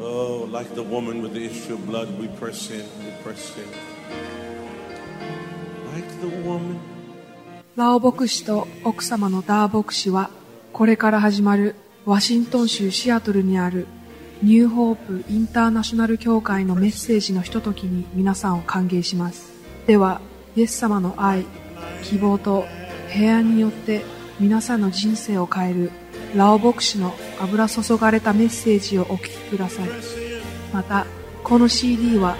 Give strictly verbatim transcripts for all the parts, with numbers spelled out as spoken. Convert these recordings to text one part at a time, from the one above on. Oh, like the woman with the issue of blood, we press in, we press in. Like the woman. ラオ牧師と奥様のダー牧師は、これから始まるワシントン州シアトルにあるニューホープインターナショナル教会のメッセージのひとときに皆さんを歓迎します。では、イエス様の愛、希望と平安によって皆さんの人生を変えるラオ牧師の油注がれたメッセージをお聞きください。また、この シーディー は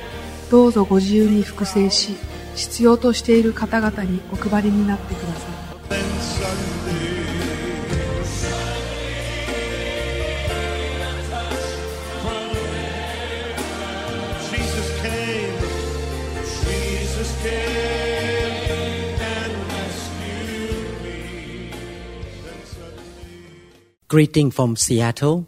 どうぞご自由に複製し、必要としている方々にお配りになってください。Greeting from Seattle.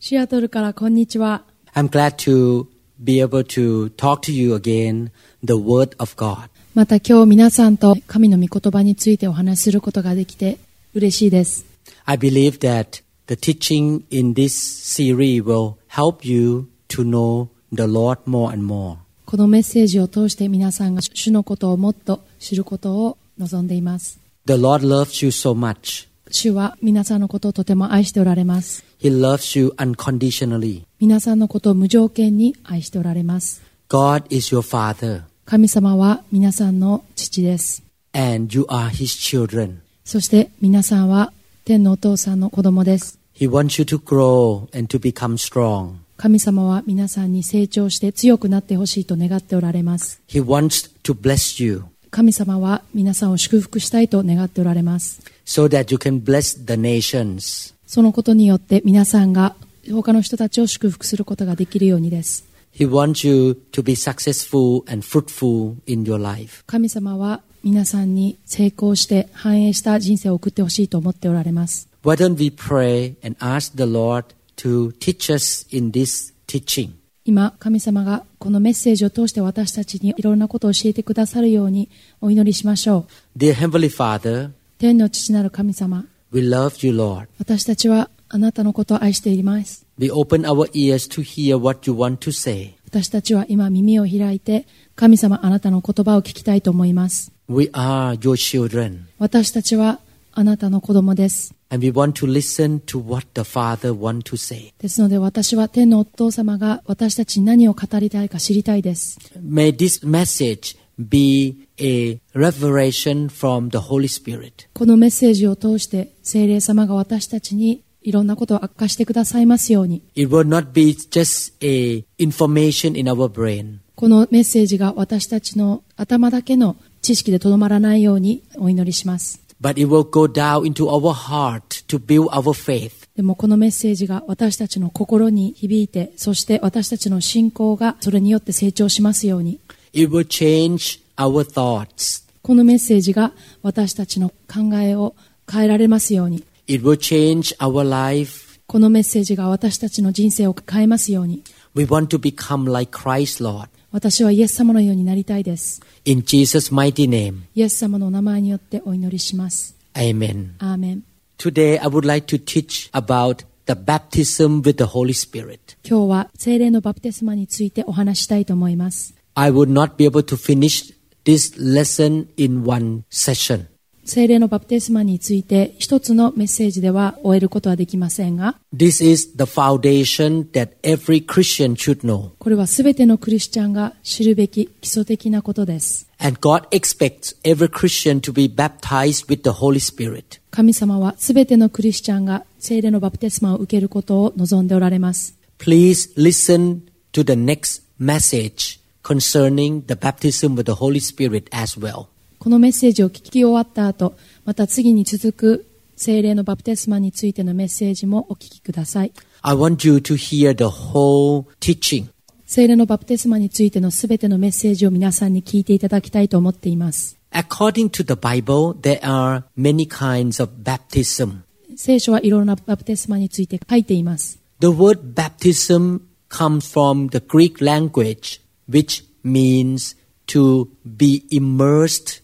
シアトルからこんにちは。 I'm glad to be able to talk to you again the word of God. また今日皆さんと神の御言葉についてお話しすることができて嬉しいです。 I believe that the teaching in this series will help you to know the Lord more and more. このメッセージを通して皆さんが主のことをもっと知ることを望んでいます。 The Lord loves you so much.主は皆さんのことをとても愛しておられます。He loves you unconditionally. 皆さんのことを無条件に愛しておられます。God is your father. 神様は皆さんの父です。And you are his children. そして皆さんは天のお父さんの子供です。He wants you to grow and to become strong. 神様は皆さんに成長して強くなってほしいと願っておられます。He wants to bless you.神様は皆さんを祝福したいと願っておられます。So that you can bless the nations. そのことによって皆さんが他の人たちを祝福することができるようにです。He wants you to be successful and fruitful in your life. 神様は皆さんに成功して繁栄した人生を送ってほしいと思っておられます。Why don't we pray and ask the Lord to teach us in this teaching?今、神様がこのメッセージを通して私たちにいろんなことを教えてくださるようにお祈りしましょう。Dear Heavenly Father, 天の父なる神様、we love you, Lord. 私たちはあなたのことを愛しています。We open our ears to hear what you want to say. 私たちは今耳を開いて、神様あなたの言葉を聞きたいと思います。We are your children. 私たちはあなたの子供です。And we want to listen to what the Father want to say. ですので私は天のお父様が私たちに何を語りたいか知りたいです。May this message be a revelation from the Holy Spirit. このメッセージを通して聖霊様が私たちにいろんなことを明かしてくださいますように。It will not be just a information in our brain. このメッセージが私たちの頭だけの知識でとどまらないようにお祈りします。But it will go down into our heart to build our faith. でもこのメッセージが私たちの心に響いて、そして私たちの信仰がそれによって成長しますように。It will change our thoughts. このメッセージが私たちの考えを変えられますように。It will change our life. このメッセージが私たちの人生を変えますように。We want to become like Christ, Lord.私はイエス様のようになりたいです。In Jesus' mighty name. イエス様の名前によってお祈りします。Amen. Amen. Today I would like to teach about the baptism with the Holy Spirit. 今日は聖霊のバプテスマについてお話したいと思います。I would not be able to finish this lesson in one session. 聖霊のバプテスマについて一つのメッセージでは終えることはできませんが、This is the foundation that every Christian should know. これはすべてのクリスチャンが知るべき基礎的なことです。And God expects every Christian to be baptized with the Holy Spirit. 神様はすべてのクリスチャンが聖霊のバプテスマを受けることを望んでおられます。Please listen to the next message concerning the baptism with the Holy Spirit as well.このメッセージを聞き終わった後、また次に続く聖霊のバプテスマについてのメッセージもお聞きください。I want you to hear the whole teaching. 聖霊のバプテスマについてのすべてのメッセージを皆さんに聞いていただきたいと思っています。According to the Bible, there are many kinds of baptism. 聖書はいろんなバプテスマについて書いています。The word baptism comes from the Greek language, which means to be immersed.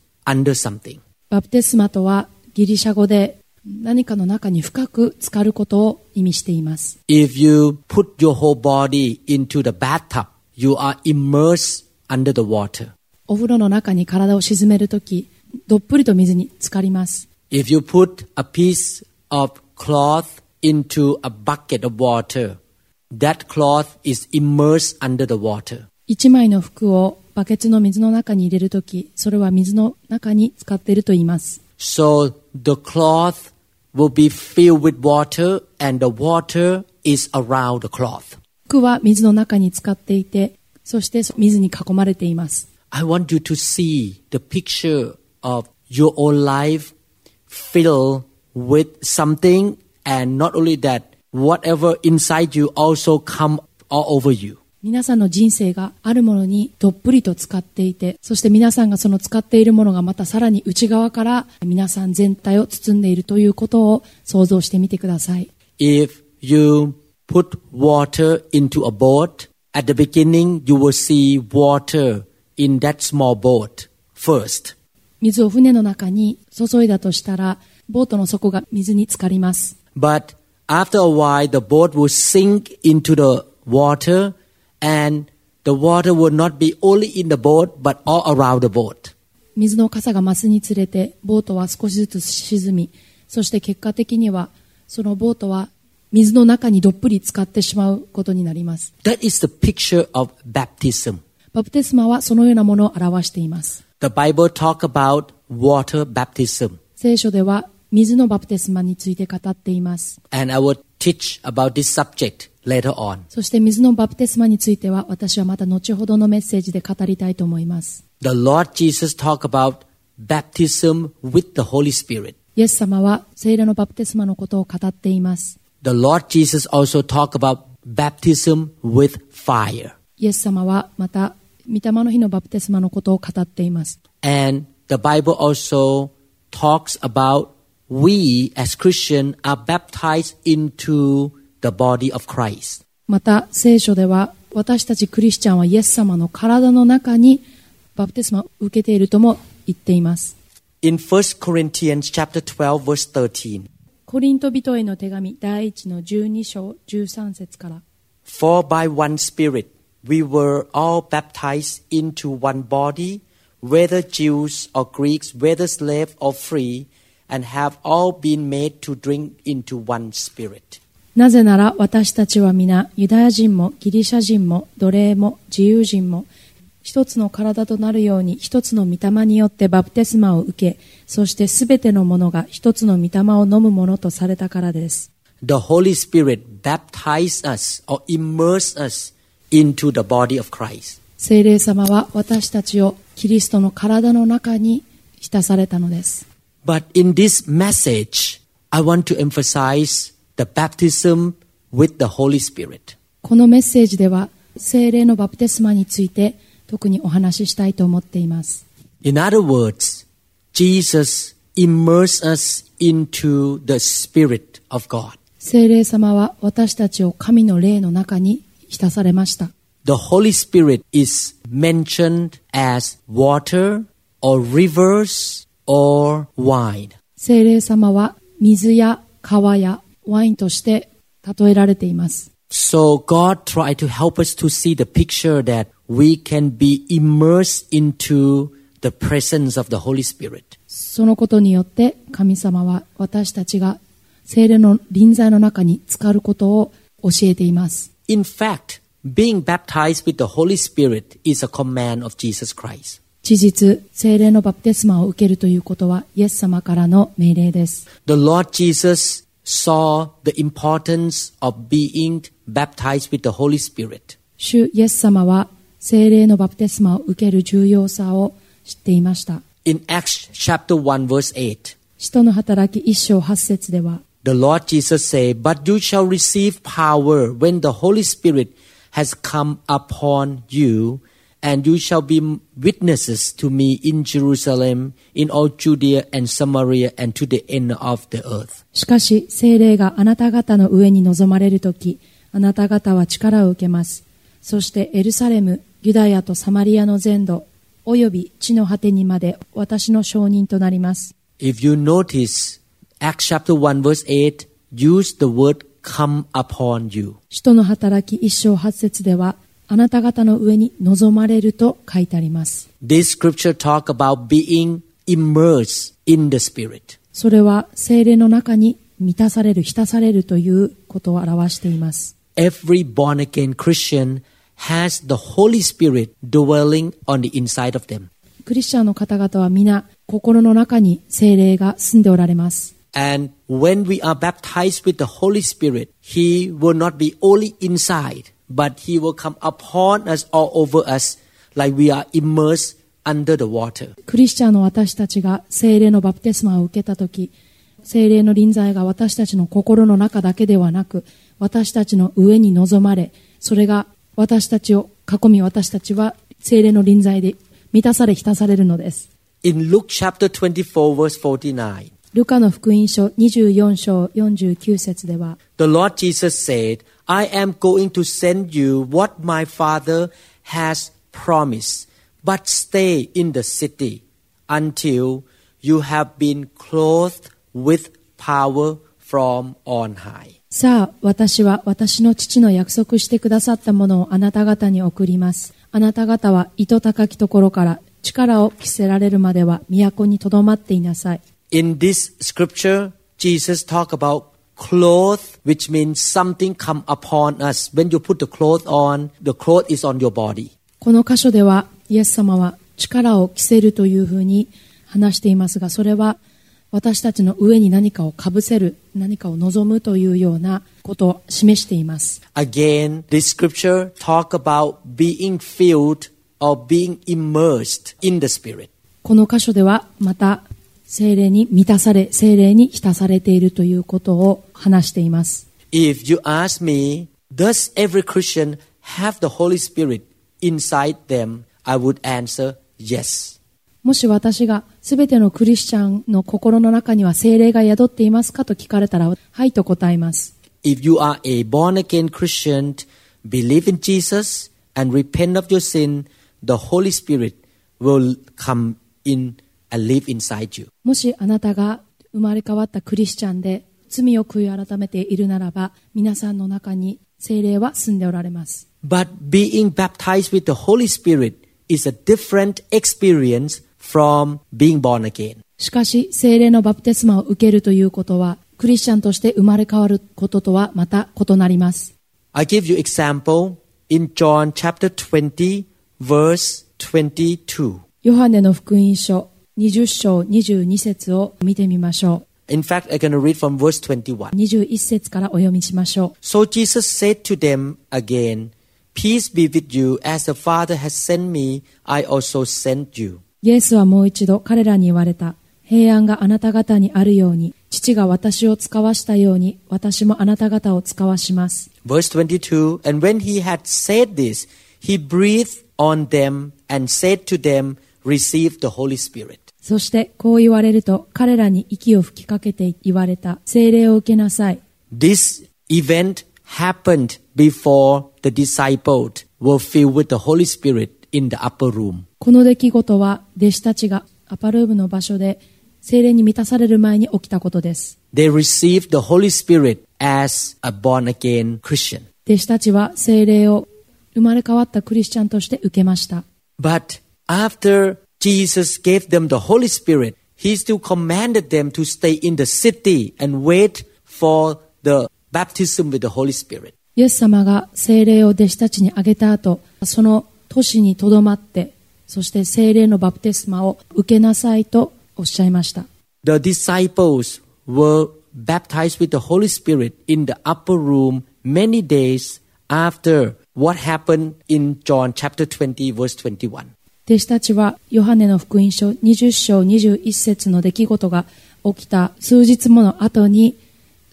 バプテスマとはギリシャ語で何かの中に深く浸かることを意味しています。If you put your whole body into the bathtub, you are immersed under the water. お風呂の中に体を沈めるとき、どっぷりと水に浸かります。If you put a piece of cloth into a bucket of water, that cloth is immersed under the water. 一枚の服をバケツの水の中に入れるとき、それは水の中に浸かっていると言います。So the cloth will be filled with water, and the water is around the cloth. 服は水の中に浸かっていて、そして水に囲まれています。I want you to see the picture of your own life filled with something, and not only that, whatever inside you also come all over you.皆さんの人生があるものにどっぷりと浸かっていて、そして皆さんがその浸かっているものがまたさらに内側から皆さん全体を包んでいるということを想像してみてください。If you put water into a boat, at the beginning you will see water in that small boat first. 水を船の中に注いだとしたら、ボートの底が水に浸かります。But after a while the boat will sink into the water.And the water will not be only in the boat, but all around the boat. 水の傘が増すにつれて、ボートは少しずつ沈み、そして結果的にはそのボートは水の中にどっぷり浸かってしまうことになります。That is the picture of baptism. バプテスマはそのようなものを表しています。The Bible talk about water baptism. 聖書では水のバプテスマについて語っています。And I will teach about this subject.Later on. そして水のバプテスマについては私はまた後ほどのメッセージで語りたいと思います。The Lord Jesus talk about baptism with the Holy Spirit. イエス様は聖霊のバプテスマのことを語っています。The Lord Jesus also talk about baptism with fire. イエス様はまた御霊の火のバプテスマのことを語っています。And the Bible also talks about we as Christians are baptized into The body of Christ. また聖書では私たちクリスチャンはイエス様の体の中にバプテスマを受けているとも言っています。In First Corinthians chapter twelve verse thirteen. コリント人への手紙第一の十二章十三節から。For by one Spirit we were all baptized into one body, whether Jews or Greeks, whether slave or free, and have all been made to drink into one Spirit.なぜなら私たちは皆ユダヤ人もギリシャ人も奴隷も自由人も一つの体となるように一つの御霊によってバプテスマを受け、そしてすべてのものが一つの御霊を飲むものとされたからです。The Holy Spirit baptizes us or immerses us into the body of Christ. 聖霊様は私たちをキリストの体の中に浸されたのです。But in this message, I want to emphasize.The baptism with the Holy Spirit. このメッセージでは聖霊のバプテスマについて特にお話ししたいと思っています。In other words, Jesus immersed us into the Spirit of God. 聖霊様は私たちを神の霊の中に浸されました。The Holy Spirit is mentioned as water or rivers or wine. 聖霊様は水や川やワインとして例えられています。So God tried to help us to see the picture that we can be immersed into the presence of the Holy Spirit. そのことによって神様は私たちが聖霊の臨在の中に浸かることを教えています。In fact, being baptized with the Holy Spirit is a command of Jesus Christ.事実、聖霊のバプテスマを受けるということはイエス様からの命令です。The Lord Jesus saw the importance of being baptized with the Holy Spirit. 主イエス様は聖霊のバプテスマを受ける重要さを知っていました。In Acts chapter one verse eight. 使徒の働き一章八節では、The Lord Jesus said, "But you shall receive power when the Holy Spirit has come upon you, and you shall be witnesses to me in Jerusalem, in all Judea and Samaria, and to the end of the earth."しかし聖霊があなた方の上に臨まれるとき、あなた方は力を受けます。そしてエルサレム、ユダヤとサマリアの全土、および地の果てにまで私の証人となります。If you notice Acts chapter one verse eight use the word come upon you. 使徒の働き一章八節ではあなた方の上に望まれると書いてあります。This scripture talk about being immersed in the Spirit. それは聖霊の中に満たされる、浸されるということを表しています。Every born again Christian has the Holy Spirit dwelling on the inside of them. クリスチャンの方々は皆心の中に聖霊が住んでおられます。And when we are baptized with the Holy Spirit, He will not be only inside, but He will come upon us all over us, like we are immersed under the water. クリスチャンの私たちが聖霊のバプテスマを受けたとき、聖霊の臨在が私たちの心の中だけではなく、私たちの上に臨まれ、それが私たちを囲み、私たちは聖霊の臨在で満たされ浸されるのです。In Luke chapter twenty-four verse forty-nine. ルカの福音書にじゅうよん章よんじゅうきゅう節では、The Lord Jesus said, I am going to send you what my Father has promised, but stay in the city until you have been clothed with power from on high. さあ、私は私の父の約束してくださったものをあなた方に送ります。あなた方は糸高きところから力を着せられるまでは都にとどまっていなさい。 In this scripture, Jesus talk about cloth, which means something come upon us. When you put the cloth on, the cloth is on your body. この箇所ではイエス様は力を着せるというふうに話していますが、それは私たちの上に何かをかぶせる、何かを望むというようなことを示しています。 Again, this scripture talk about being filled of being immersed in the Spirit. この箇所ではまた聖霊に満たされ、聖霊に浸されているということを話しています。 If you ask me, does every Christian have the Holy Spirit inside them? I would answer yes. もし私がすべてのクリスチャンの心の中には聖霊が宿っていますかと聞かれたら、はいと答えます。 If you are a born again Christian, believe in Jesus and repent of your sin,The Holy Spirit will come in and live inside you. もしあなたが生まれ変わったクリスチャンで罪を悔い改めているならば、皆さんの中に聖霊は住んでおられます。But being baptized with the Holy Spirit is a different experience from being born again. しかし聖霊のバプテスマを受けるということは、クリスチャンとして生まれ変わることとはまた異なります。I give you example in John chapter twenty.Verse twenty-two. ヨハネの福音書にじゅう章にじゅうに節を見てみましょう。In fact, I'm going to read from verse twenty-one. にじゅういち節からお読みしましょう。So Jesus said to them again, Peace be with you, as the Father has sent me, I also send you. イエスはもう一度彼らに言われた。平安があなた方にあるように、父が私を使わしたように、私もあなた方を使わします。Verse twenty-two. And when he had said this, he breathed.On them and said to them, Receive the Holy Spirit. そしてこう言われると彼らに息を吹きかけて言われた。聖霊を受けなさい。 This event happened before the disciples were filled with the Holy Spirit in the upper room. この出来事は弟子たちがアパルームの場所で聖霊に満たされる前に起きたことです。They received the Holy Spirit as a born again Christian. 弟子たちは聖霊を生まれ変わったクリスチャンとして受けました。But after Jesus gave them the Holy Spirit, He still commanded them to stay in the city and wait for the baptism with the Holy Spirit. イエス様が聖霊を弟子たちにあげた後、その都市にとどまって、そして聖霊のバプテスマを受けなさいとおっしゃいました。The disciples were baptized with the Holy Spirit in the upper room many days after.What happened in John chapter twenty verse twenty-one? 弟子たちはヨハネの福音書にじゅう章にじゅういち節の出来事が起きた数日もの後に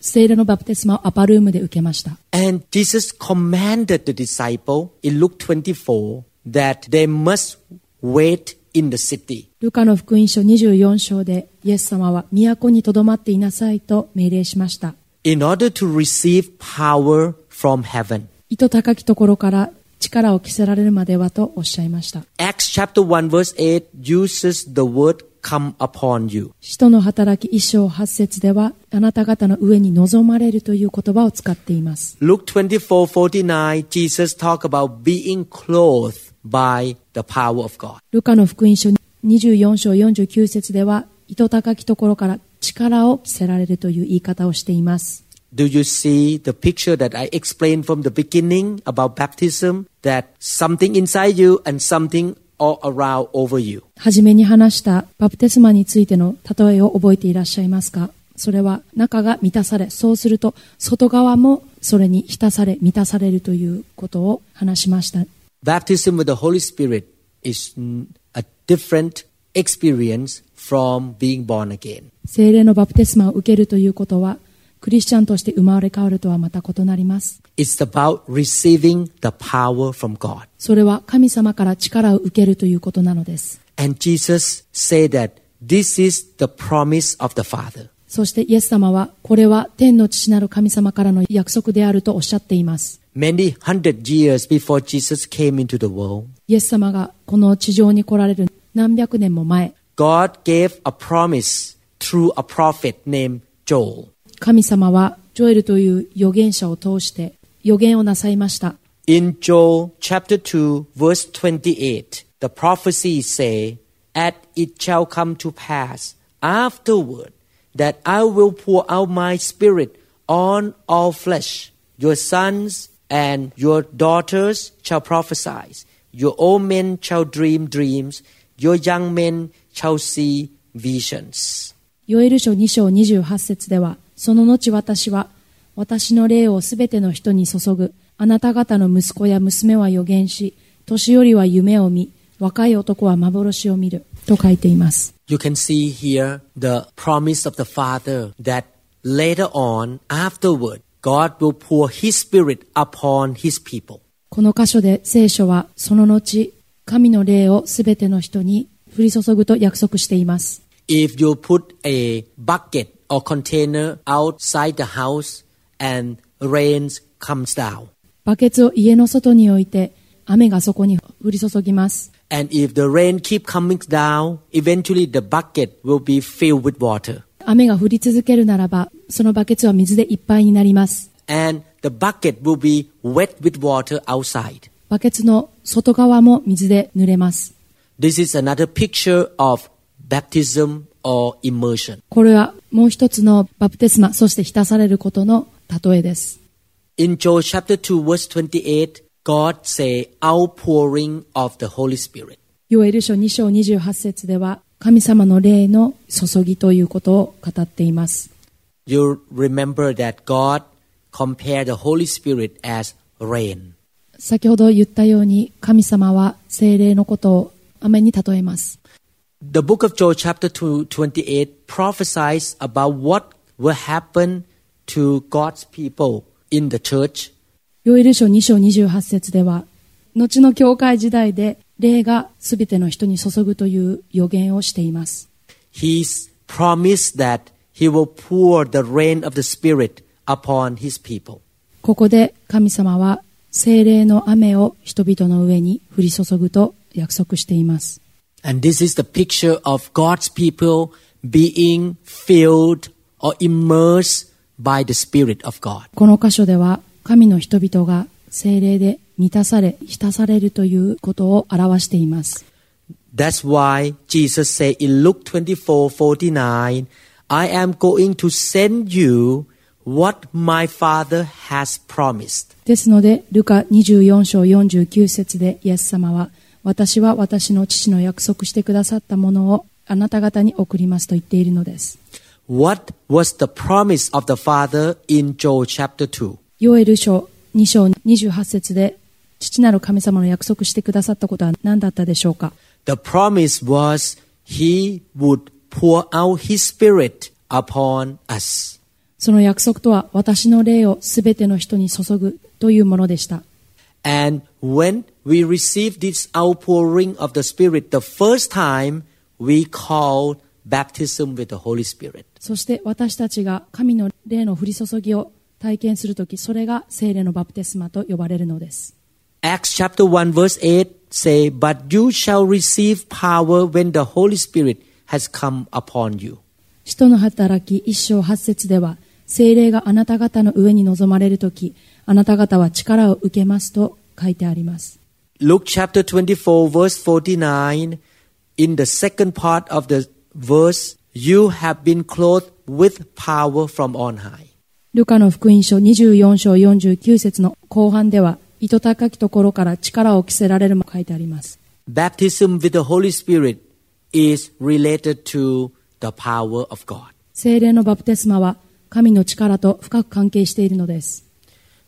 聖霊のバプテスマをアパルームで受けました。And Jesus commanded the disciple in Luke twenty-four that they must wait in the city. ルカの福音書にじゅうよん章でイエス様は都にとどまっていなさいと命令しました。In order to receive power from heaven.糸高きところから力を着せられるまではとおっしゃいました。Acts chapter one verse eight uses the word come upon you. 使徒の働きいっ章はち節では、あなた方の上に望まれるという言葉を使っています。Luke twenty-four forty-nine, Jesus talked about being clothed by the power of God. ルカの福音書にじゅうよん章よんじゅうきゅう節では、糸高きところから力を着せられるという言い方をしています。Do you see the picture that I explained from the beginning about baptism? That something inside you and something all around over you. はじめに話したバプテスマについての例えを覚えていらっしゃいますか？それは中が満たされ、そうすると外側もそれに浸され、満たされるということを話しました。Baptism with the Holy Spirit is a different experience from being born again. 聖霊のバプテスマを受けるということは、クリスチャンとして生まれ変わるとはまた異なります。It's about receiving the power from God. それは神様から力を受けるということなのです。And Jesus said that this is the promise of the Father. そしてイエス様はこれは天の父なる神様からの約束であるとおっしゃっています。Many hundred years before Jesus came into the world, イエス様がこの地上に来られる何百年も前、God gave a promise through a prophet named Joel.神様はジョエルという預言者を通して預言をなさいました。In Joel chapter two verse twenty-eight, the prophecy say, "And it shall come to pass afterward that I will pour out my spirit on all flesh. Your sons and your daughters shall prophesy. Your old men shall dream dreams. Your young men shall see visions." ヨエル書に章にじゅうはち節では、その後私は私の霊をすべての人に注ぐ。あなた方の息子や娘は預言し、年寄りは夢を見、若い男は幻を見ると書いています。You can see here the promise of the Father that later on, afterward, God will pour His Spirit upon His people. この箇所で聖書はその後神の霊をすべての人に降り注ぐと約束しています。If you put a bucket or container outside the house and rain comes down. バケツを家の外に置いて、雨がそこに降り注ぎます。And if the rain keep coming down, eventually the bucket will be filled with water. 雨が降り続けるならば、そのバケツは水でいっぱいになります。And the bucket will be wet with water outside. バケツの外側も水で濡れます。This is another picture of baptism or immersion. これはもう一つのバプテスマ、そして浸されることの例えです。In Joel chapter two verse twenty-eight, God say outpouring of the Holy Spirit. ヨエル書に章にじゅうはち節では神様の霊の注ぎということを語っています。You remember that God compared the Holy Spirit as rain. 先ほど言ったように神様は聖霊のことを雨に例えます。The book of Joel chapter two twenty-eight prophesies about what will happen to God's people in the church. ヨエル書に章にじゅうはち節では、後の教会時代で霊がすべての人に注ぐという予言をしています。He's promised that he will pour the rain of the Spirit upon his people. ここで神様は聖霊の雨を人々の上に降り注ぐと約束しています。And this is the picture of God's people being filled or immersed by the Spirit of God. この箇所では神の人々が聖霊で満たされ、浸されるということを表しています。That's why Jesus said in Luke twenty-four forty-nine, I am going to send you what my Father has promised. ですので、ルカにじゅうよん章よんじゅうきゅう節でイエス様は、私は私の父の約束してくださったものをあなた方に送りますと言っているのです。What was the promise of the Father in Joel chapter two? ヨエル書に章にじゅうはち節で父なる神様の約束してくださったことは何だったでしょうか？ The promise was He would pour out His Spirit upon us. その約束とは私の霊をすべての人に注ぐというものでした。And when we receive this outpouring of the Spirit the first time, we call baptism with the Holy Spirit. そして私たちが神の霊の降り注ぎを体験するとき、それが聖霊のバプテスマと呼ばれるのです。Acts chapter one verse eight say, "But you shall receive power when the Holy Spirit has come upon you. 使徒の働き一章八節では、聖霊があなた方の上に臨まれるとき、あなた方は力を受けますと書いてあります。Luke chapter twenty-four verse forty-nine, in the second part of the verse, you have been clothed with power from on high. ルカの福音書にじゅうよん章よんじゅうきゅう節の後半では、糸高きところから力を着せられるも書いてあります。Baptism with the Holy Spirit is related to the power of God. 聖霊のバプテスマは神の力と深く関係しているのです。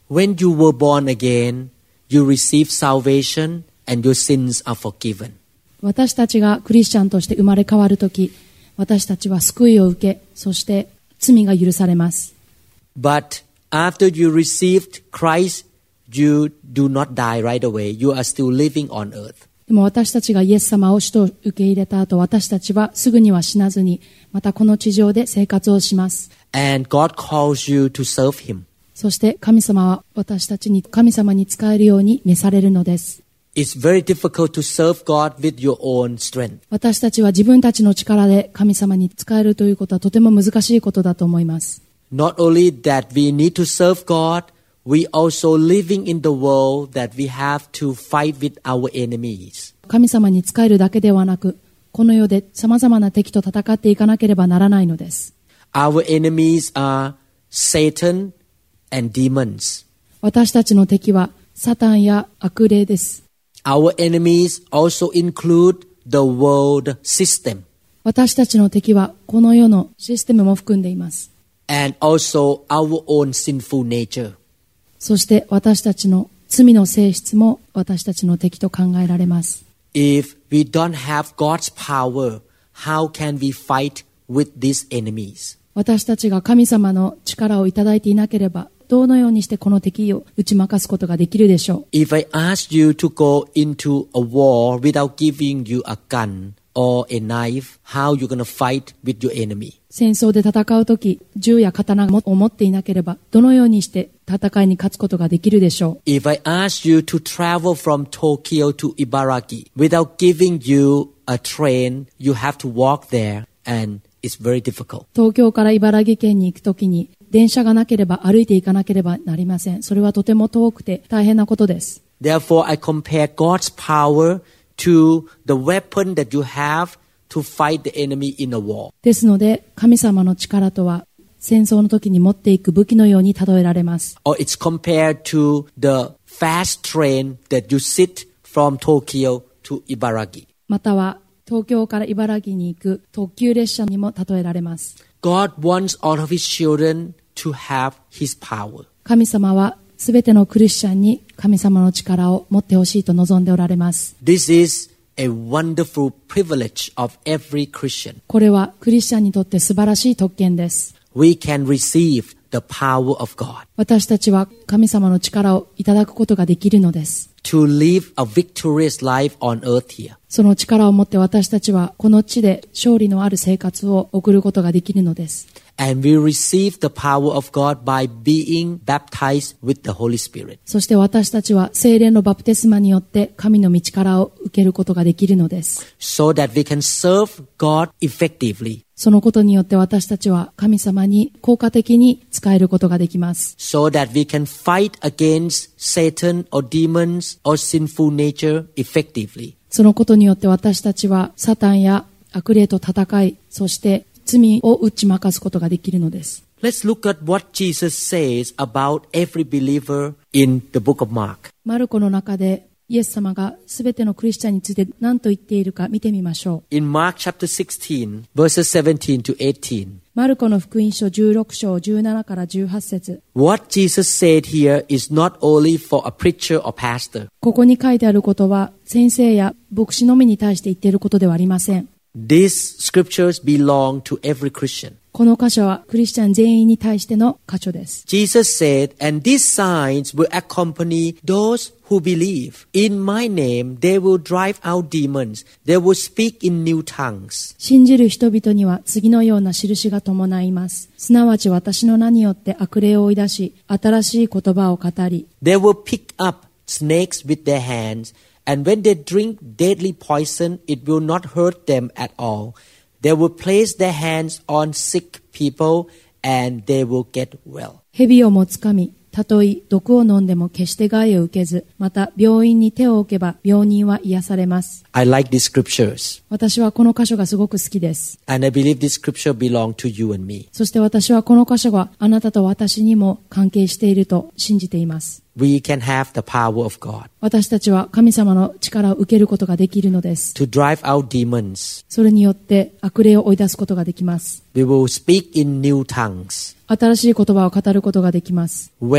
When you were born again, you receive salvation and your sins are forgiven. 私たちがクリスチャンとして生まれ変わるとき、私たちは救いを受け、そして罪が許されます。But after you received Christ, you do not die right away. You are still living on earth.でも私たちがイエス様を主と受け入れた後、私たちはすぐには死なずに、またこの地上で生活をします。And God calls you to serve him. そして神様は私たちに神様に仕えるように召されるのです。It's very difficult to serve God with your own strength. 私たちは自分たちの力で神様に仕えるということはとても難しいことだと思います。Not only that we need to serve God,We also living in the world that we have to fight with our enemies. 神様に仕えるだけではなく、この世で様々な敵と戦っていかなければならないのです。Our enemies are Satan and demons. 私たちの敵はサタンや悪霊です。Our enemies also include the world system. 私たちの敵はこの世のシステムも含んでいます。And also our own sinful nature.そして私たちの罪の性質も私たちの敵と考えられます。If we don't have God's power, how can we fight with these enemies? 私たちが神様の力をいただいていなければ、どのようにしてこの敵を打ち負かすことができるでしょう。If I ask you to go into a war without giving you a gun or a knife, how you gonna fight with your enemy?戦争で戦うとき、銃や刀を持っていなければ、どのようにして戦いに勝つことができるでしょう。If I ask you to travel from Tokyo to Ibaraki without giving you a train, you have to walk there, and it's very difficult. 東京から茨城県に行くときに、電車がなければ歩いていかなければなりません。それはとても遠くて大変なことです。Therefore, I compare God's power to the weapon that you have.To fight the enemy in a war. ですので、神様の力とは戦争の時に持っていく武器のように例えられます。Or it's compared to the fast train that you sit from Tokyo to Ibaraki. または東京から茨城に行く特急列車にも例えられます。God wants all of His children to have His power. 神様はすべてのクリスチャンに神様の力を持ってほしいと望んでおられます。This is A wonderful privilege of every Christian. これはクリスチャンにとって素晴らしい特権です。We can receive the power of God. 私たちは神様の力をいただくことができるのです。To live a victorious life on earth here. その力を持って私たちはこの地で勝利のある生活を送ることができるのです。And we receive the power of God by being baptized with the Holy Spirit. そして私たちは聖霊のバプテスマによって神の御力を受けることができるのです。So that we can serve God effectively. そのことによって私たちは神様に効果的に仕えることができます。So that we can fight against Satan or demons or sinful nature effectively. そのことによって私たちはサタンや悪霊と戦い、そして罪を打ち負かすことができるのです。Let's look at what Jesus says about every believer in the book of Mark. マルコの中でイエス様がすべてのクリスチャンについて何と言っているか見てみましょう。In Mark chapter sixteen, verses seventeen to eighteen. マルコの福音書じゅうろく章じゅうななからじゅうはち節。What Jesus said here is not only for a preacher or pastor. ここに書いてあることは先生や牧師のみに対して言っていることではありません。These scriptures belong to every Christian. この箇所はクリスチャン全員に対しての箇所です。Jesus said, "And these signs will accompany those who believe. In my name, they will drive out demons. They will speak in new tongues." 信じる人々には次のような印が伴います。すなわち私の名によって悪霊を追い出し、新しい言葉を語り。They will pick up snakes with their hands.And when they drink deadly poison, it will not hurt them at all. They will place their hands on sick people and they will get well. 蛇をもつかみ、たとえ毒を飲んでも決して害を受けず、また病院に手を置けば病人は癒されます。I like these scriptures. 私はこの箇所がすごく好きです。And I believe this scripture belongs to you and me. そして私はこの箇所があなたと私にも関係していると信じています。We can have the power of God. 私たちは神様の力を受けることができるのです。To drive out demons. それによって悪霊を追い出すことができます。We will speak in new tongues.新しい言葉を語ることができます。敵は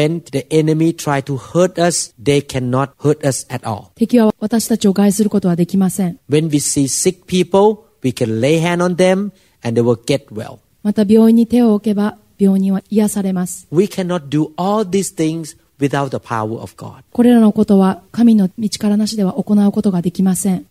私たちを害することはできません。また病院に手を置けば病人は癒されます。これらのことは神の道からなしでは行うことができません。そし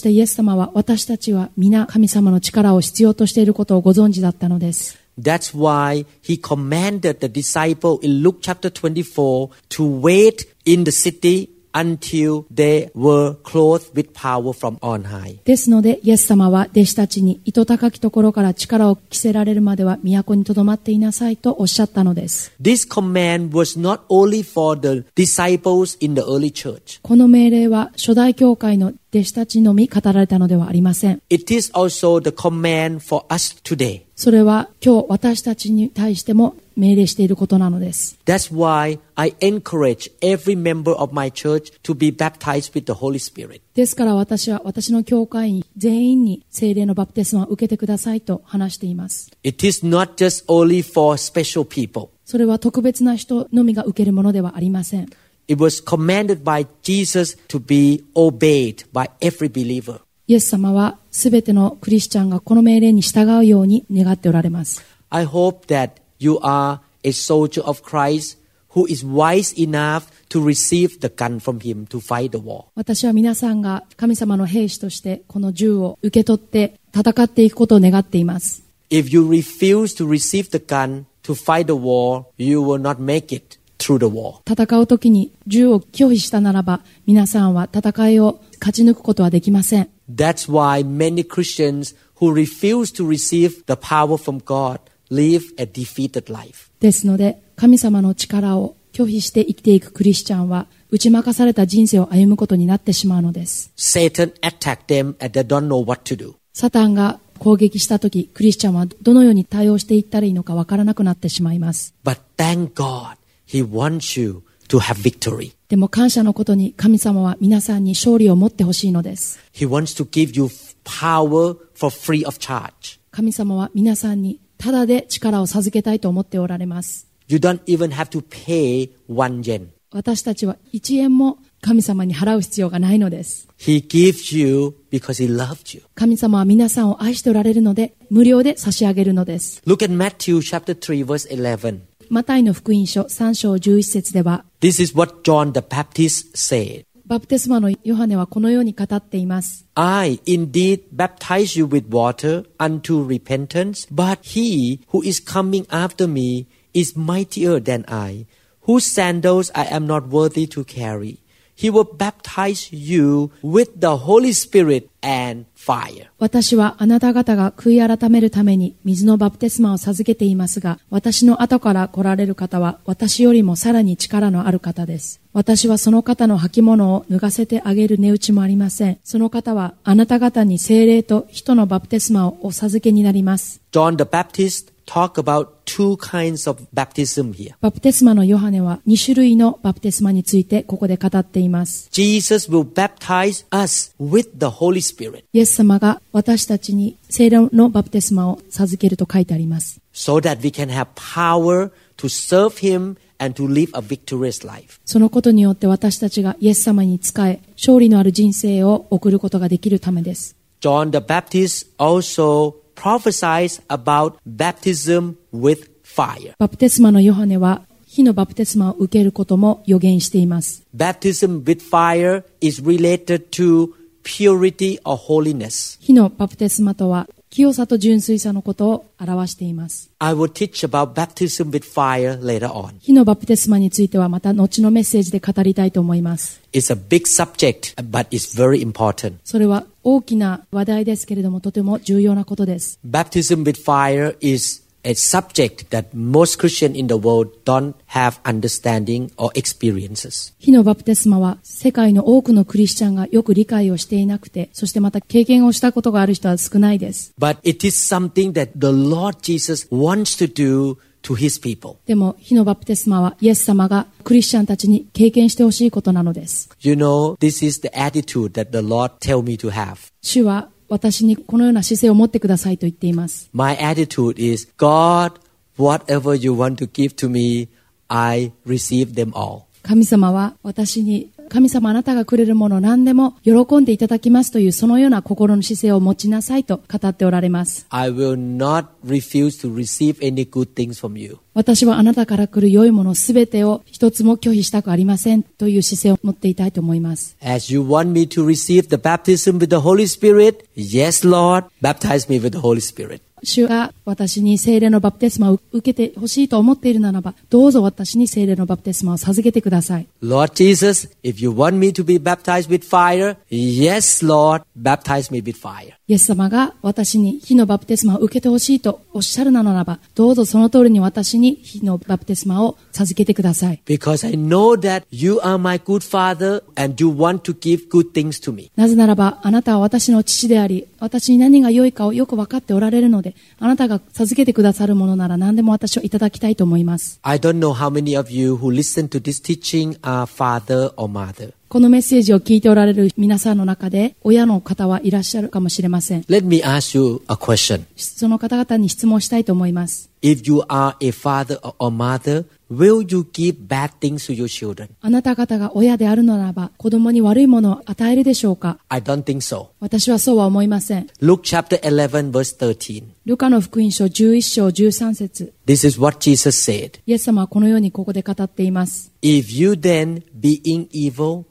てイエス様は私たちは皆神様の力を必要としていることをご存知だったのです。That's why he commanded the disciple in Luke chapter twenty-four to wait in the city until they were clothed with power from on high. ですのでイエス様は弟子たちにいと高きところから力を着せられるまでは都にとどまっていなさいとおっしゃったのです。This command was not only for the disciples in the early church. この命令は初代教会の弟子たちのみ語られたのではありません。It is also the command for us today. それは今日私たちに対しても命令していることなのです。That's why I encourage every member of my church to be baptized with the Holy Spirit. ですから私は私の教会員全員に聖霊のバプテスマを受けてくださいと話しています。It is not just only for special people. それは特別な人のみが受けるものではありません。It was commanded by Jesus to be obeyed by every believer. イエス様はすべてのクリスチャンがこの命令に従うように願っておられます。I hope that you are a soldier of Christ who is wise enough to receive the gun from him to fight the war. 私は皆さんが神様の兵士としてこの銃を受け取って戦っていくことを願っています。If you refuse to receive the gun to fight the war, you will not make it through the war. 戦うときに銃を拒否したならば、皆さんは戦いを勝ち抜くことはできません。That's why many Christians who refuse to receive the power from God live a defeated life. ですので、神様の力を拒否して生きていくクリスチャンは打ち負かされた人生を歩むことになってしまうのです。Satan attacked them and they don't know what to do. サタンが攻撃したとき、クリスチャンはどのように対応していったらいいのかわからなくなってしまいます。But thank God, He wants you to have victory. でも感謝のことに神様は皆さんに勝利を持ってほしいのです。He wants to give you power for free of charge. 神様は皆さんにただで力を授けたいと思っておられます。You don't even have to pay one yen. 私たちはいちえんも神様に払う必要がないのです。He gives you because he loved you. 神様は皆さんを愛しておられるので、無料で差し上げるのです。Look at Matthew chapter three verse eleven. マタイの福音書さん章じゅういち節では、This is what John the Baptist said. バプテスマのヨハネはこのように語っています。I indeed baptize you with water unto repentance, but he who is coming after me is mightier than I, whose sandals I am not worthy to carry. He will baptize you with the Holy Spirit and fire. 私はあなた方が悔い改めるために水のバプテスマを授けていますが、私の後から来られる方は私よりもさらに力のある方です。私はその方の履物を脱がせてあげる値打ちもありません。その方はあなた方に聖霊と人のバプテスマをお授けになります。 John the Baptist talk about two kinds of baptism here. バプテスマのヨハネはに種類のバプテスマについてここで語っています。Jesus will baptize us with the Holy Spirit. イエス様が私たちに聖霊のバプテスマを授けると書いてあります。So that we can have power to serve him and to live a victorious life. そのことによって私たちがイエス様に仕え、勝利のある人生を送ることができるためです。John the Baptist also prophesies about baptism with fire. バプテスマのヨハネは火のバプテスマを受けることも予言しています。Baptism with fire is related to purity or holiness. 火のバプテスマとは清さと純粋さのことを表しています。I will teach about baptism with fire later on. 火のバプテスマについてはまた後のメッセージで語りたいと思います。It's a big subject, but it's very important. それは大きな話題ですけれども、とても重要なことです。Baptism with fire is a subject that most Christians in the world don't have understanding or experiences. 火のバプテスマは世界の多くのクリスチャンがよく理解をしていなくて、そしてまた経験をしたことがある人は少ないです。But it is something that the Lord Jesus wants to do to his people. でも火のバプテスマはイエス様がクリスチャンたちに経験してほしいことなのです。You know, this is the attitude that the Lord tell me to have. 主は私にこのような姿勢を持ってくださいと言っています。My attitude is, God, whatever you want to give to me, I receive them all. 神様は私に、神様あなたがくれるもの何でも喜んでいただきますというそのような心の姿勢を持ちなさいと語っておられます。I will not refuse to receive any good things from you. 私はあなたから来る良いものすべてを一つも拒否したくありませんという姿勢を持っていたいと思います。As you want me to receive the baptism with the Holy Spirit, yes, Lord, baptize me with the Holy Spirit. 主が私に聖霊のバプテスマを受けてほしいと思っているならば、どうぞ私に聖霊のバプテスマを授けてください。Lord Jesus, if you want me to be baptized with fire, yes, Lord, baptize me with fire. イエス様が私に火のバプテスマを受けてほしいとおっしゃるならば、どうぞその通りに私に火のバプテスマを授けてください。Because I know that you are my good father and you want to give good things to me. なぜならばあなたは私の父であり、私に何が良いかをよく分かっておられるので、あなたが授けてくださるものなら何でも私をいただきたいと思います。I don't know how many of you who listen to this teaching are father or mother.このメッセージを聞いておられる皆さんの中で親の方はいらっしゃるかもしれません。Let me ask you a question. その方々に質問したいと思います。If you are a father or mother, will you give bad things to your children? あなた方が親であるのならば子供に悪いものを与えるでしょうか？ I don't think so. 私はそうは思いません。Luke chapter eleven verse thirteen. ルカの福音書じゅういち章じゅうさん節。This is what Jesus said. イエス様はこのようにここで語っています。If you then being evil,know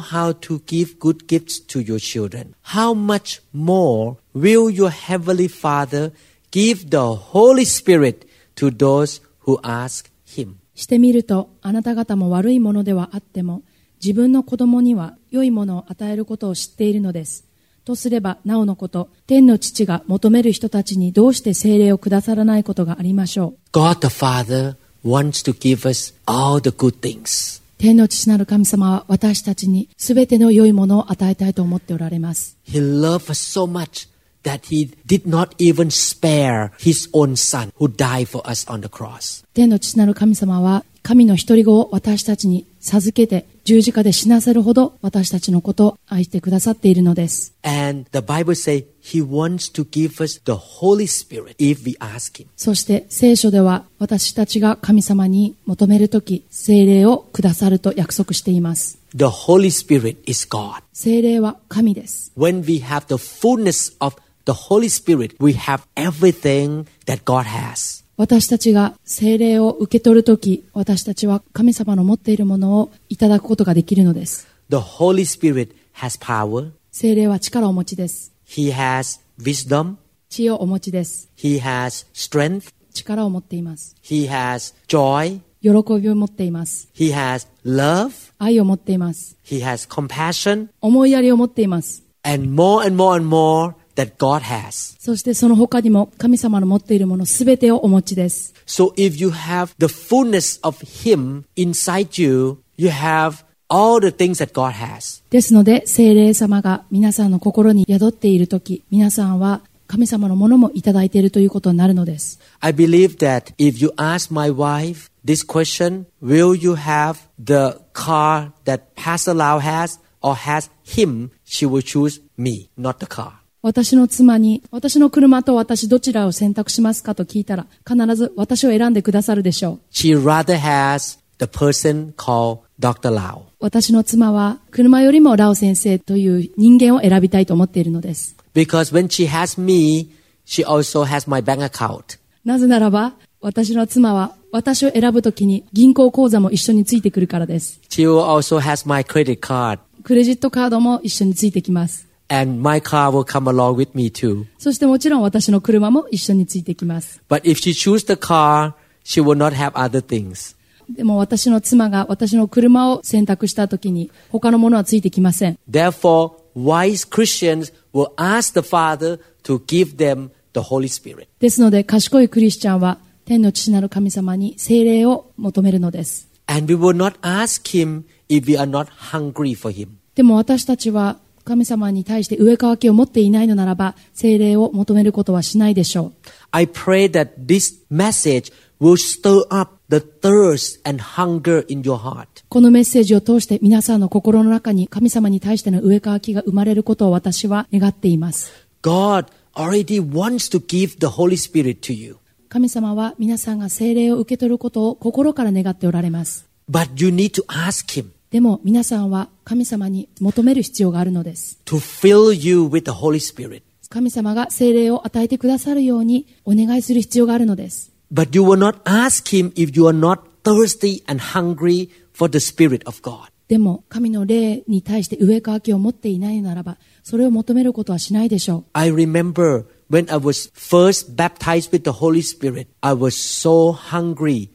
how to give good gifts to your children. How much more will your heavenly Father give the Holy Spirit to those who ask Him? してみると、あなた方も悪いものではあっても、自分の子供には良いものを与えることを知っているのです。とすれば、なおのこと、天の父が求める人たちにどうして聖霊をくださらないことがありましょう。God the Father wants to give us all the good things.天の父なる神様は私たちにすべての良いものを与えたいと思っておられます。He loved us so much that he did not even spare his own son who died for us on the cross. 天の父なる神様は神の一人子を私たちに授けて十字架で死なせるほど私たちのことを愛してくださっているのです。And the Bible says he wants to give us the Holy Spirit if we ask him. そして聖書では私たちが神様に求めるとき聖霊をくださると約束しています。The Holy Spirit is God. 聖霊は神です。When we have the fullness of the Holy Spirit, we have everything that God has.私たちが聖霊を受け取るとき、私たちは神様の持っているものをいただくことができるのです。The Holy Spirit has power. 聖霊は力をお持ちです。He has wisdom. 知恵をお持ちです。He has strength. 力を持っています。He has joy. 喜びを持っています。He has love. 愛を持っています。He has compassion. 思いやりを持っています。And more and more and more.That God has. そしてその他にも神様の持っているものすべてをお持ちです。So if you have the fullness of Him inside you, you have all the things that God has. ですので聖霊様が皆さんの心に宿っているとき、皆さんは神様のものもいただいているということになるのです。I believe that if you ask my wife this question, will you have the car that Pastor Lau has or has him? She will choose me, not the car.私の妻に私の車と私どちらを選択しますかと聞いたら必ず私を選んでくださるでしょう。She rather has the person called Doctor Lau. 私の妻は車よりもラオ先生という人間を選びたいと思っているのです。Because when she has me, she also has my bank account. なぜならば私の妻は私を選ぶときに銀行口座も一緒についてくるからです。She also has my credit card. クレジットカードも一緒についてきます。And my car will come along with me too. そしてもちろん私の車も一緒についてきます。But if she chooses the car, she will not have other things. でも私の妻が私の車を選択したときに他のものはついてきません。Therefore, wise Christians will ask the Father to give them the Holy Spirit. ですので賢いクリスチャンは天の父なる神様に聖霊を求めるのです。And we will not ask him if we are not hungry for him. でも私たちは神様に対して上かわきを持っていないのならば、聖霊を求めることはしないでしょう。I pray that this message will stir up the thirst and hunger in your heart. このメッセージを通して皆さんの心の中に神様に対しての上かわきが生まれることを私は願っています。God already wants to give the Holy Spirit to you. 神様は皆さんが聖霊を受け取ることを心から願っておられます。But you need to ask him.でも皆さんは神様に求める必要があるのです。To fill you with the Holy Spirit. 神様が聖霊を与えてくださるようにお願いする必要があるのです。But you will not ask him if you are not thirsty and hungry for the Spirit of God. でも神の霊に対して上かわきを持っていないならば、それを求めることはしないでしょう。I remember when I was first baptized with the Holy Spirit, I was so hungry.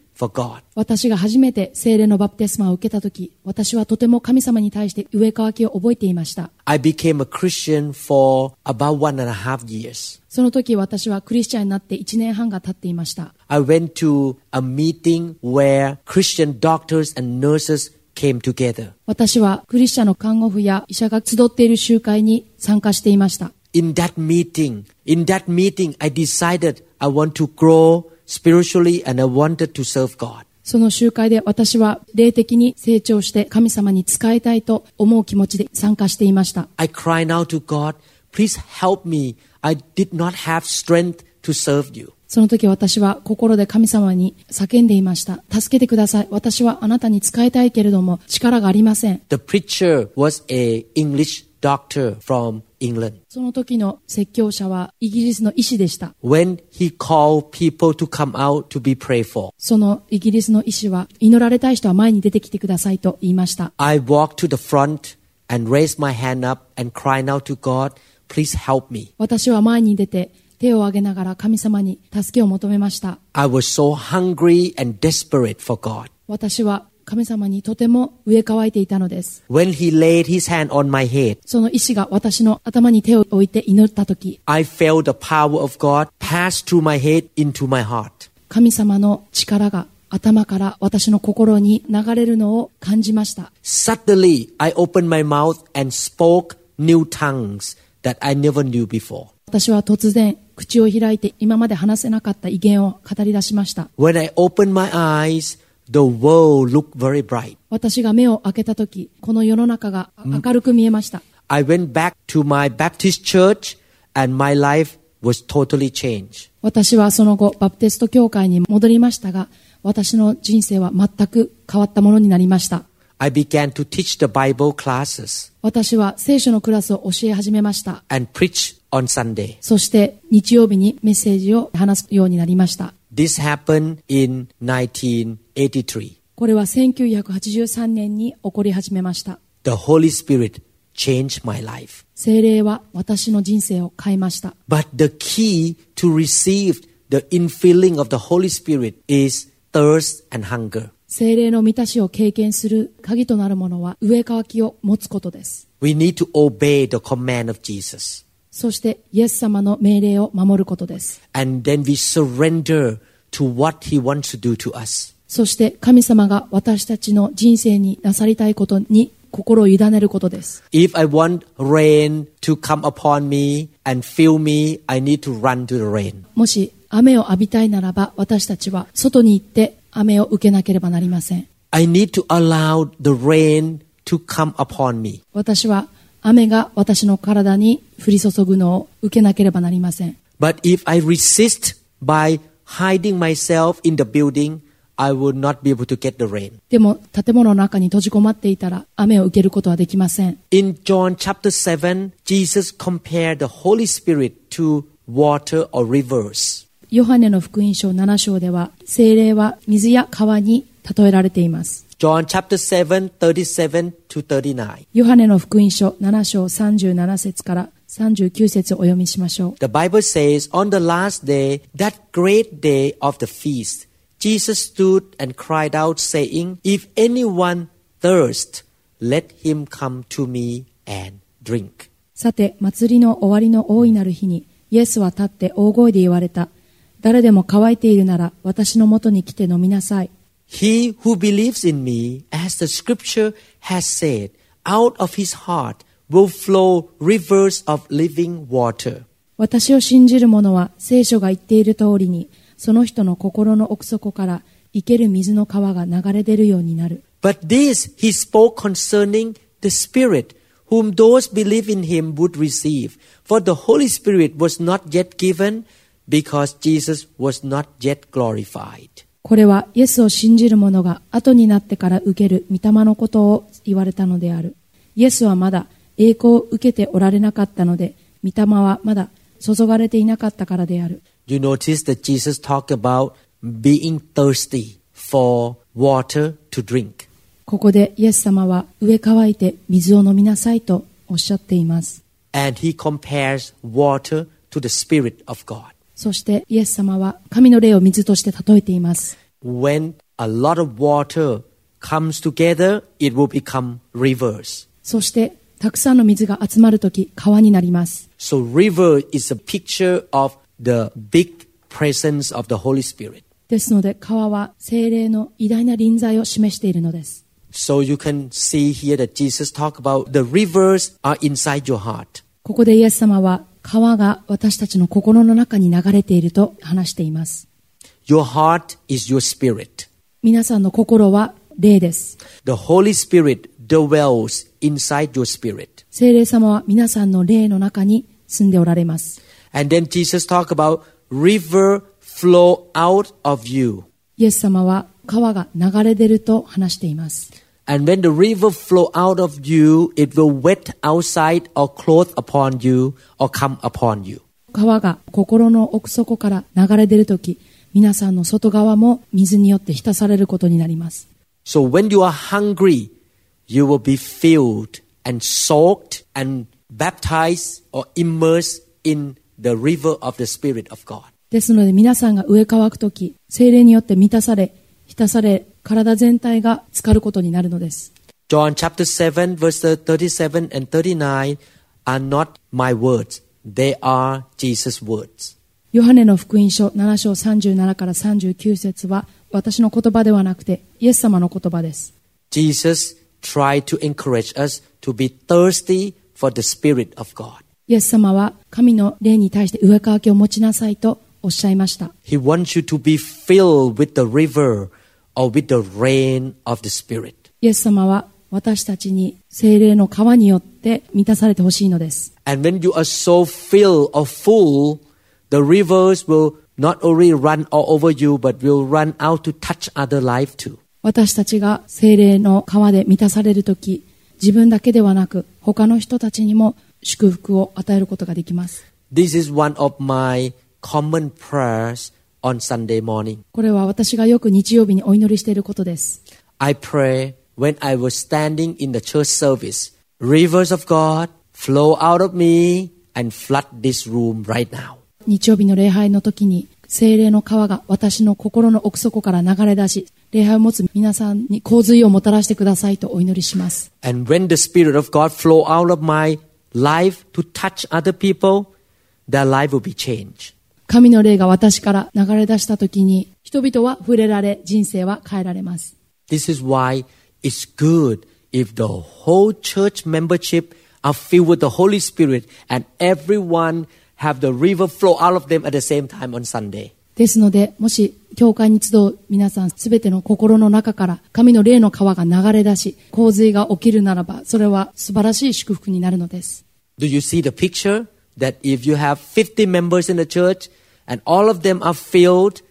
私が初めて聖霊のバプテスマを受けたとき、私はとても神様に対して飢え渇きを覚えていました。I became a Christian for about one and a half years. その時私はクリスチャンになっていちねんはんが経っていました。I went to a meeting where Christian doctors and nurses came together. 私はクリスチャンの看護婦や医者が集っている集会に参加していました。In that meeting, in that meeting, I decided I want to grow.Spiritually, and I wanted to serve God. その集会で私は霊的に成長して神様に仕えたいと思う気持ちで参加していました。I cried out to God, please help me. I did not have strength to serve you. その時私は心で神様に叫んでいました。助けてください。私はあなたに仕えたいけれども力がありません。The preacher was a English doctor from England. その時の説教者はイギリスの医師でした。When he called people to come out to be prayed for. そのイギリスの医師は祈られたい人は前に出てきてくださいと言いました。I walked to the front and raised my hand up and cried out to God, please help me. 私は前に出て手を挙げながら神様に助けを求めました。I was so hungry and desperate for God. 私は神様にとても飢え渇いていたのです。When he laid his hand on my head, その医師が私の頭に手を置いて祈ったとき、I felt the power of God pass through my head into my heart. 神様の力が頭から私の心に流れるのを感じました。Suddenly, I opened my mouth and spoke new tongues that I never knew before. 私は突然口を開いて今まで話せなかった異言を語り出しました。When I opened my eyes,The world looked very bright. 私が目を開けたとき、この世の中が明るく見えました。I went back to my Baptist church and my life was totally changed. 私はその後、バプテスト教会に戻りましたが、私の人生は全く変わったものになりました。I began to teach the Bible classes. 私は聖書のクラスを教え始めました。And preach on Sunday. そして日曜日にメッセージを話すようになりました。This happened in nineteen eighty-three. これはせんきゅうひゃくはちじゅうさんねんに起こり始めました。The Holy Spirit changed my life. 聖霊は私の人生を変えました。But the key to receive the infilling of the Holy Spirit is thirst and hunger. 聖霊の満たしを経験する鍵となるものは飢え渇きを持つことです。We need to obey the command of Jesus.そしてイエス様の命令を守ることです。And then we surrender to what he wants to do to us. そして神様が私たちの人生になさりたいことに心を委ねることです。If I want rain to come upon me and fill me, I need to run to the rain. もし雨を浴びたいならば、私たちは外に行って雨を受けなければなりません。I need to allow the rain to come upon me. 私は雨が私の体に降り注ぐのを受けなければなりません。But if I resist by hiding myself in the building, I will not be able to get the rain. でも建物の中に閉じこまっていたら雨を受けることはできません。In John chapter seven, Jesus compared the Holy Spirit to water or rivers. ヨハネの福音書なな章では聖霊は水や川に例えられています。John chapter seven, thirty-seven to thirty-nine. ヨハネの福音書なな章さんじゅうなな節からさんじゅうきゅう節をお読みしましょう。The Bible says, on the last day, that great day of the feast, Jesus stood and cried out, saying, If anyone thirst, let him come to me and drink. さて、祭りの終わりの大いなる日に、イエスは立って大声で言われた。誰でも乾いているなら、私のもとに来て飲みなさい。He who believes in me, as the scripture has said, out of his heart will flow rivers of living water. 私を信じる者は聖書が言っている通りに、その人の心の奥底から生ける水の川が流れ出るようになる。But this he spoke concerning the Spirit, whom those believe in him would receive, for the Holy Spirit was not yet given, because Jesus was not yet glorified.これはイエスを信じる者が後になってから受ける御霊のことを言われたのである。イエスはまだ栄光を受けておられなかったので、御霊はまだ注がれていなかったからである。You notice that Jesus talked about being thirsty for water to drink. ここでイエス様は飢え渇いて水を飲みなさいとおっしゃっています。And he compares water to the Spirit of God.そしてイエス様は神の霊を水として例えています。When a lot of water comes together, it will become rivers. そしてたくさんの水が集まるとき、川になります。So river is a picture of the big presence of the Holy Spirit. ですので川は聖霊の偉大な臨在を示しているのです。So you can see here that Jesus talked about the rivers are inside your heart. ここでイエス様は川が私たちの心の中に流れていると話しています。Your heart is your spirit. 皆さんの心は霊です。The Holy Spirit dwells inside your spirit. 聖霊様は皆さんの霊の中に住んでおられます。And then Jesus talked about river flow out of you. イエス様は川が流れ出ると話しています。And when the river flow out of you, it will wet outside or clothe upon you or come upon you. 川が心の奥底から流れ出るとき、皆さんの外側も水によって浸されることになります。So when you are hungry, you will be filled and soaked and baptized or immersed in the river of the Spirit of God. ですので皆さんが飢え渇くとき、聖霊によって満たされ、浸され、体全体が浸かることになるのです。John chapter seven, verses thirty-seven and thirty-nine are not my words; they are Jesus' words. ヨハネの福音書なな章さんじゅうななからさんじゅうきゅう節は私の言葉ではなくてイエス様の言葉です。Jesus tried to encourage us to be thirsty for the Spirit of God. イエス様は神の霊に対して飢え渇きを持ちなさいとおっしゃいました。He wants you to be filled with the river.Or with the rain of the Spirit. イエス様は私たちに聖霊の川によって満たされてほしいのです。And when you are so filled or full, the rivers will not only run all over you, but will run out to touch other life too. 私たちが聖霊の川で満たされるとき、自分だけではなく他の人たちにも祝福を与えることができます。This is one of my common prayers.On Sunday morning. これは私がよく日曜日にお祈りしていることです。I pray when I was standing in the church service, rivers of God flow out of me and flood this room right now. 日曜日の礼拝の時に聖霊の川が私の心の奥底から流れ出し、礼拝を持つ皆さんに洪水をもたらしてくださいとお祈りします。And when the Spirit of God flow out of my life to touch other people, their life will be changed.神の霊が私から流れ出したときに、人々は触れられ、人生は変えられます。This is why it's good if the whole church membership are filled with the Holy Spirit and everyone have the river flow out of them at the same time on Sunday. ですので、もし教会に集う皆さんすべての心の中から神の霊の川が流れ出し、洪水が起きるならば、それは素晴らしい祝福になるのです。Do you see the picture that if you have fifty members in the church?And all of them are filled,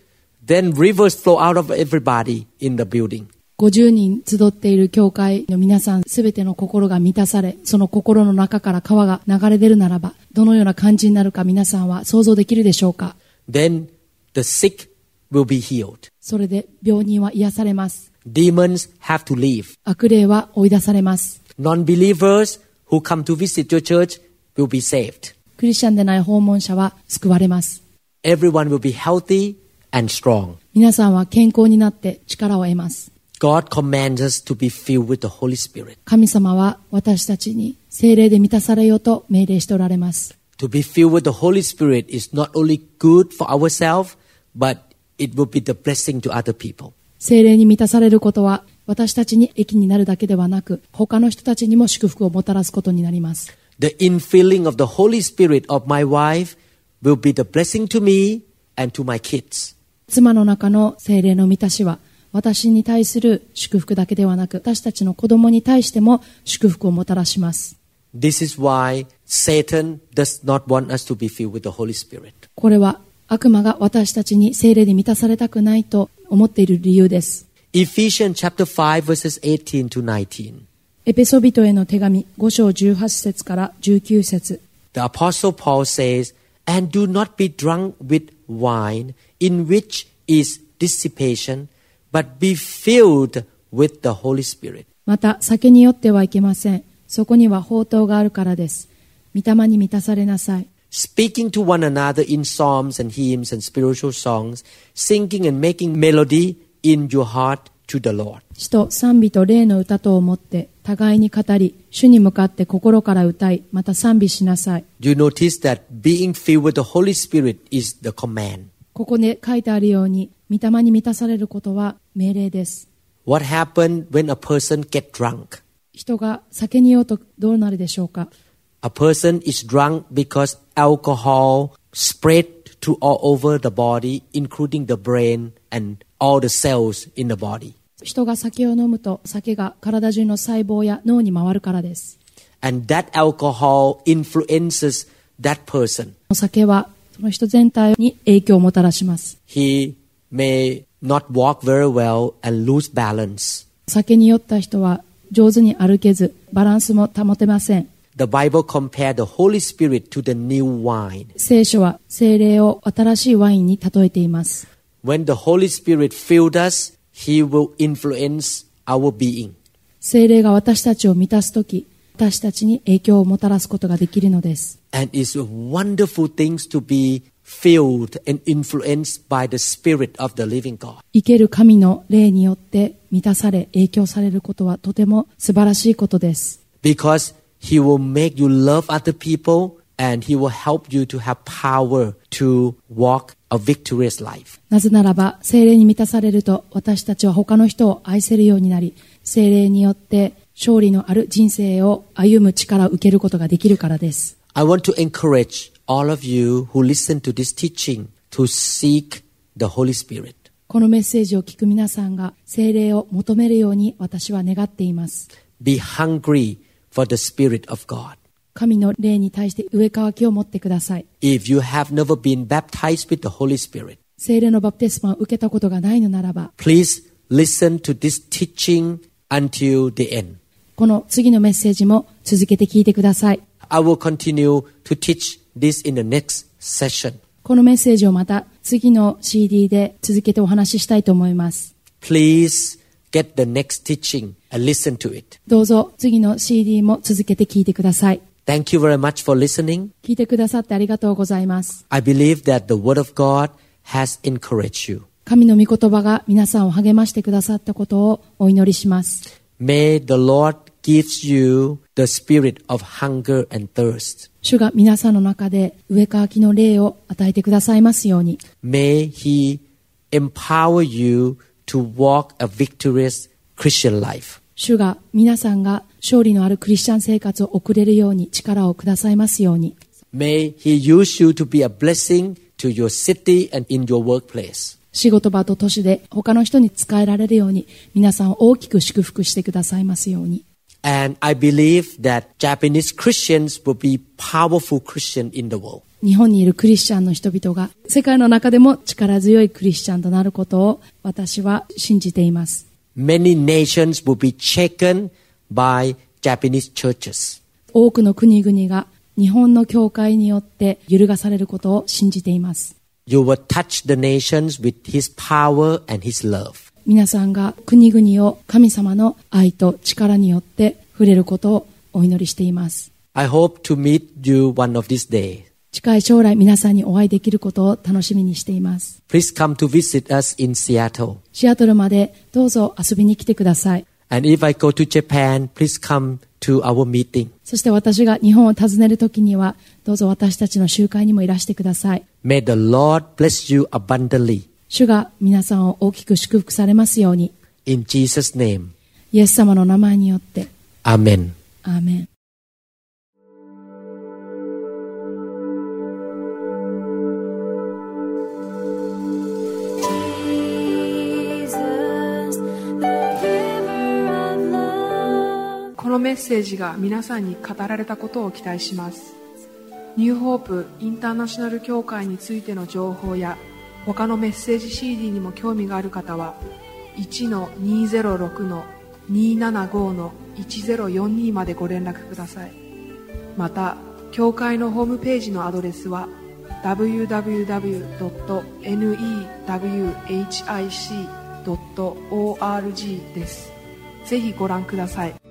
then rivers flow out of everybody in the building. ごじゅう人集っている教会の皆さんすべての心が満たされ、その心の中から川が流れ出るならば、どのような感じになるか皆さんは想像できるでしょうか。Then the sick will be healed. それで病人は癒されます。demons have to leave. 悪霊は追い出されます。Non-believers who come to visit your church will be saved. クリスチャンでない訪問者は救われます。Everyone will be healthy and strong. 皆さんは健康になって力を得ます。God commands us to be filled with the Holy Spirit. 神様は私たちに聖霊で満たされよと命令しておられます。To be filled with the Holy Spirit is not only good for ourselves, but it will be the blessing to other people. 聖霊に満たされることは私たちに益になるだけではなく、他の人たちにも祝福をもたらすことになります。The infilling of the Holy Spirit of my wife will be the blessing to me and to my kids. 妻の中の聖霊の満たしは、私に対する祝福だけではなく、私たちの子供に対しても祝福をもたらします。This is why Satan does not want us to be filled with the Holy Spirit. これは悪魔が私たちに聖霊で満たされたくないと思っている理由です。Ephesians chapter five verses eighteen to nineteen. エペソビトへの手紙ご章じゅうはち節からじゅうきゅう節。The apostle Paul says, "And do not be drunk with wine, in which is dissipation."But be filled with the Holy Spirit. また酒に酔ってはいけません。そこには放蕩があるからです。御霊に満たされなさい。Speaking to one another in psalms and hymns and spiritual songs, singing and making melody in your heart to the Lord. 詩と賛美と霊の歌とをもって互いに語り、主に向かって心から歌い、また賛美しなさい。You notice that being filled with the Holy Spirit is the command. ここで書いてあるように、御霊に満たされることは命令です。What happens when a person gets drunk? 人が酒に酔うとどうなるでしょうか? A person is drunk because alcohol spread to all over the body, including the brain and all the cells in the body. 人が酒を飲むと、酒が体中の細胞や脳に回るからです。And that alcohol influences that person. 酒はその人全体に影響をもたらします。He may not walk very well and lose balance. 酒に酔った人は上手に歩けず、バランスも保てません。The Bible compared the Holy Spirit to the new wine. 聖書は聖霊を新しいワインに例えています。When the Holy Spirit fills us, He will influence our being. 聖霊が私たちを満たすとき、私たちに影響をもたらすことができるのです。And it's a wonderful thing to be.Filled and influenced by the Spirit of the living God. 生ける神の霊によって満たされ影響されることはとても素晴らしいことです。Because He will make you love other people and He will help you to have power to walk a victorious life. なぜならば聖霊に満たされると私たちは他の人を愛せるようになり、聖霊によって勝利のある人生を歩む力を受けることができるからです。I want to encourage.All of you who listen to this teaching to seek the Holy Spirit. このメッセージを聞く皆さんが聖霊を求めるように私は願っています。Be hungry for the Spirit of God. 神の霊に対して飢え渇きを持ってください。If you have never been baptized with the Holy Spirit, 聖霊のバプテスマを受けたことがないのならば、Please listen to this teaching until the end. この次のメッセージも続けて聞いてください。I will continue to teach.This in the next session. このメッセージをまた次の シーディー で続けてお話ししたいと思います。Please get the next teaching and listen to it. どうぞ次の シーディー も続けて聞いてください。Thank you very much for listening. 聞いてくださってありがとうございます。I believe that the Word of God has encouraged you. 神の御言葉が皆さんを励ましてくださったことをお祈りします。May the Lord gives you the spirit of hunger and thirst. 主が皆さんの中で飢え渇きの霊を与えてくださいますように。May He empower you to walk a victorious Christian life. 主が皆さんが勝利のあるクリスチャン生活を送れるように力をくださいますように。May He use you to be a blessing to your city and in your workplace.仕事場と都市で他の人に使えられるように皆さんを大きく祝福してくださいますように。And I believe that Japanese Christians will be powerful Christians in the world. 日本にいるクリスチャンの人々が世界の中でも力強いクリスチャンとなることを私は信じています。Many nations will be shaken by Japanese churches. 多くの国々が日本の教会によって揺るがされることを信じています。You will touch the nations with His power and His love. 皆さんが国々を神様の愛と力によって触れることをお祈りしています。I hope to meet you one of these days.近い将来皆さんにお会いできることを楽しみにしています。Please come to visit us in Seattle. シアトルまでどうぞ遊びに来てください。And if I go to Japan, please come to our meeting. そして私が日本を訪ねるときにはどうぞ私たちの集会にもいらしてください。May the Lord bless you abundantly. 主が皆さんを大きく祝福されますように。In Jesus' name. イエス様の名前によって。アーメン。アーメン。このメッセージが皆さんに語られたことを期待します。ニューホープインターナショナル教会についての情報や他のメッセージ シーディー にも興味がある方は いちのにぜろろくのにななごのいちぜろよんに までご連絡ください。また教会のホームページのアドレスは ダブリューダブリューダブリュードット ネウヒックドットオーアールジー です。ぜひご覧ください。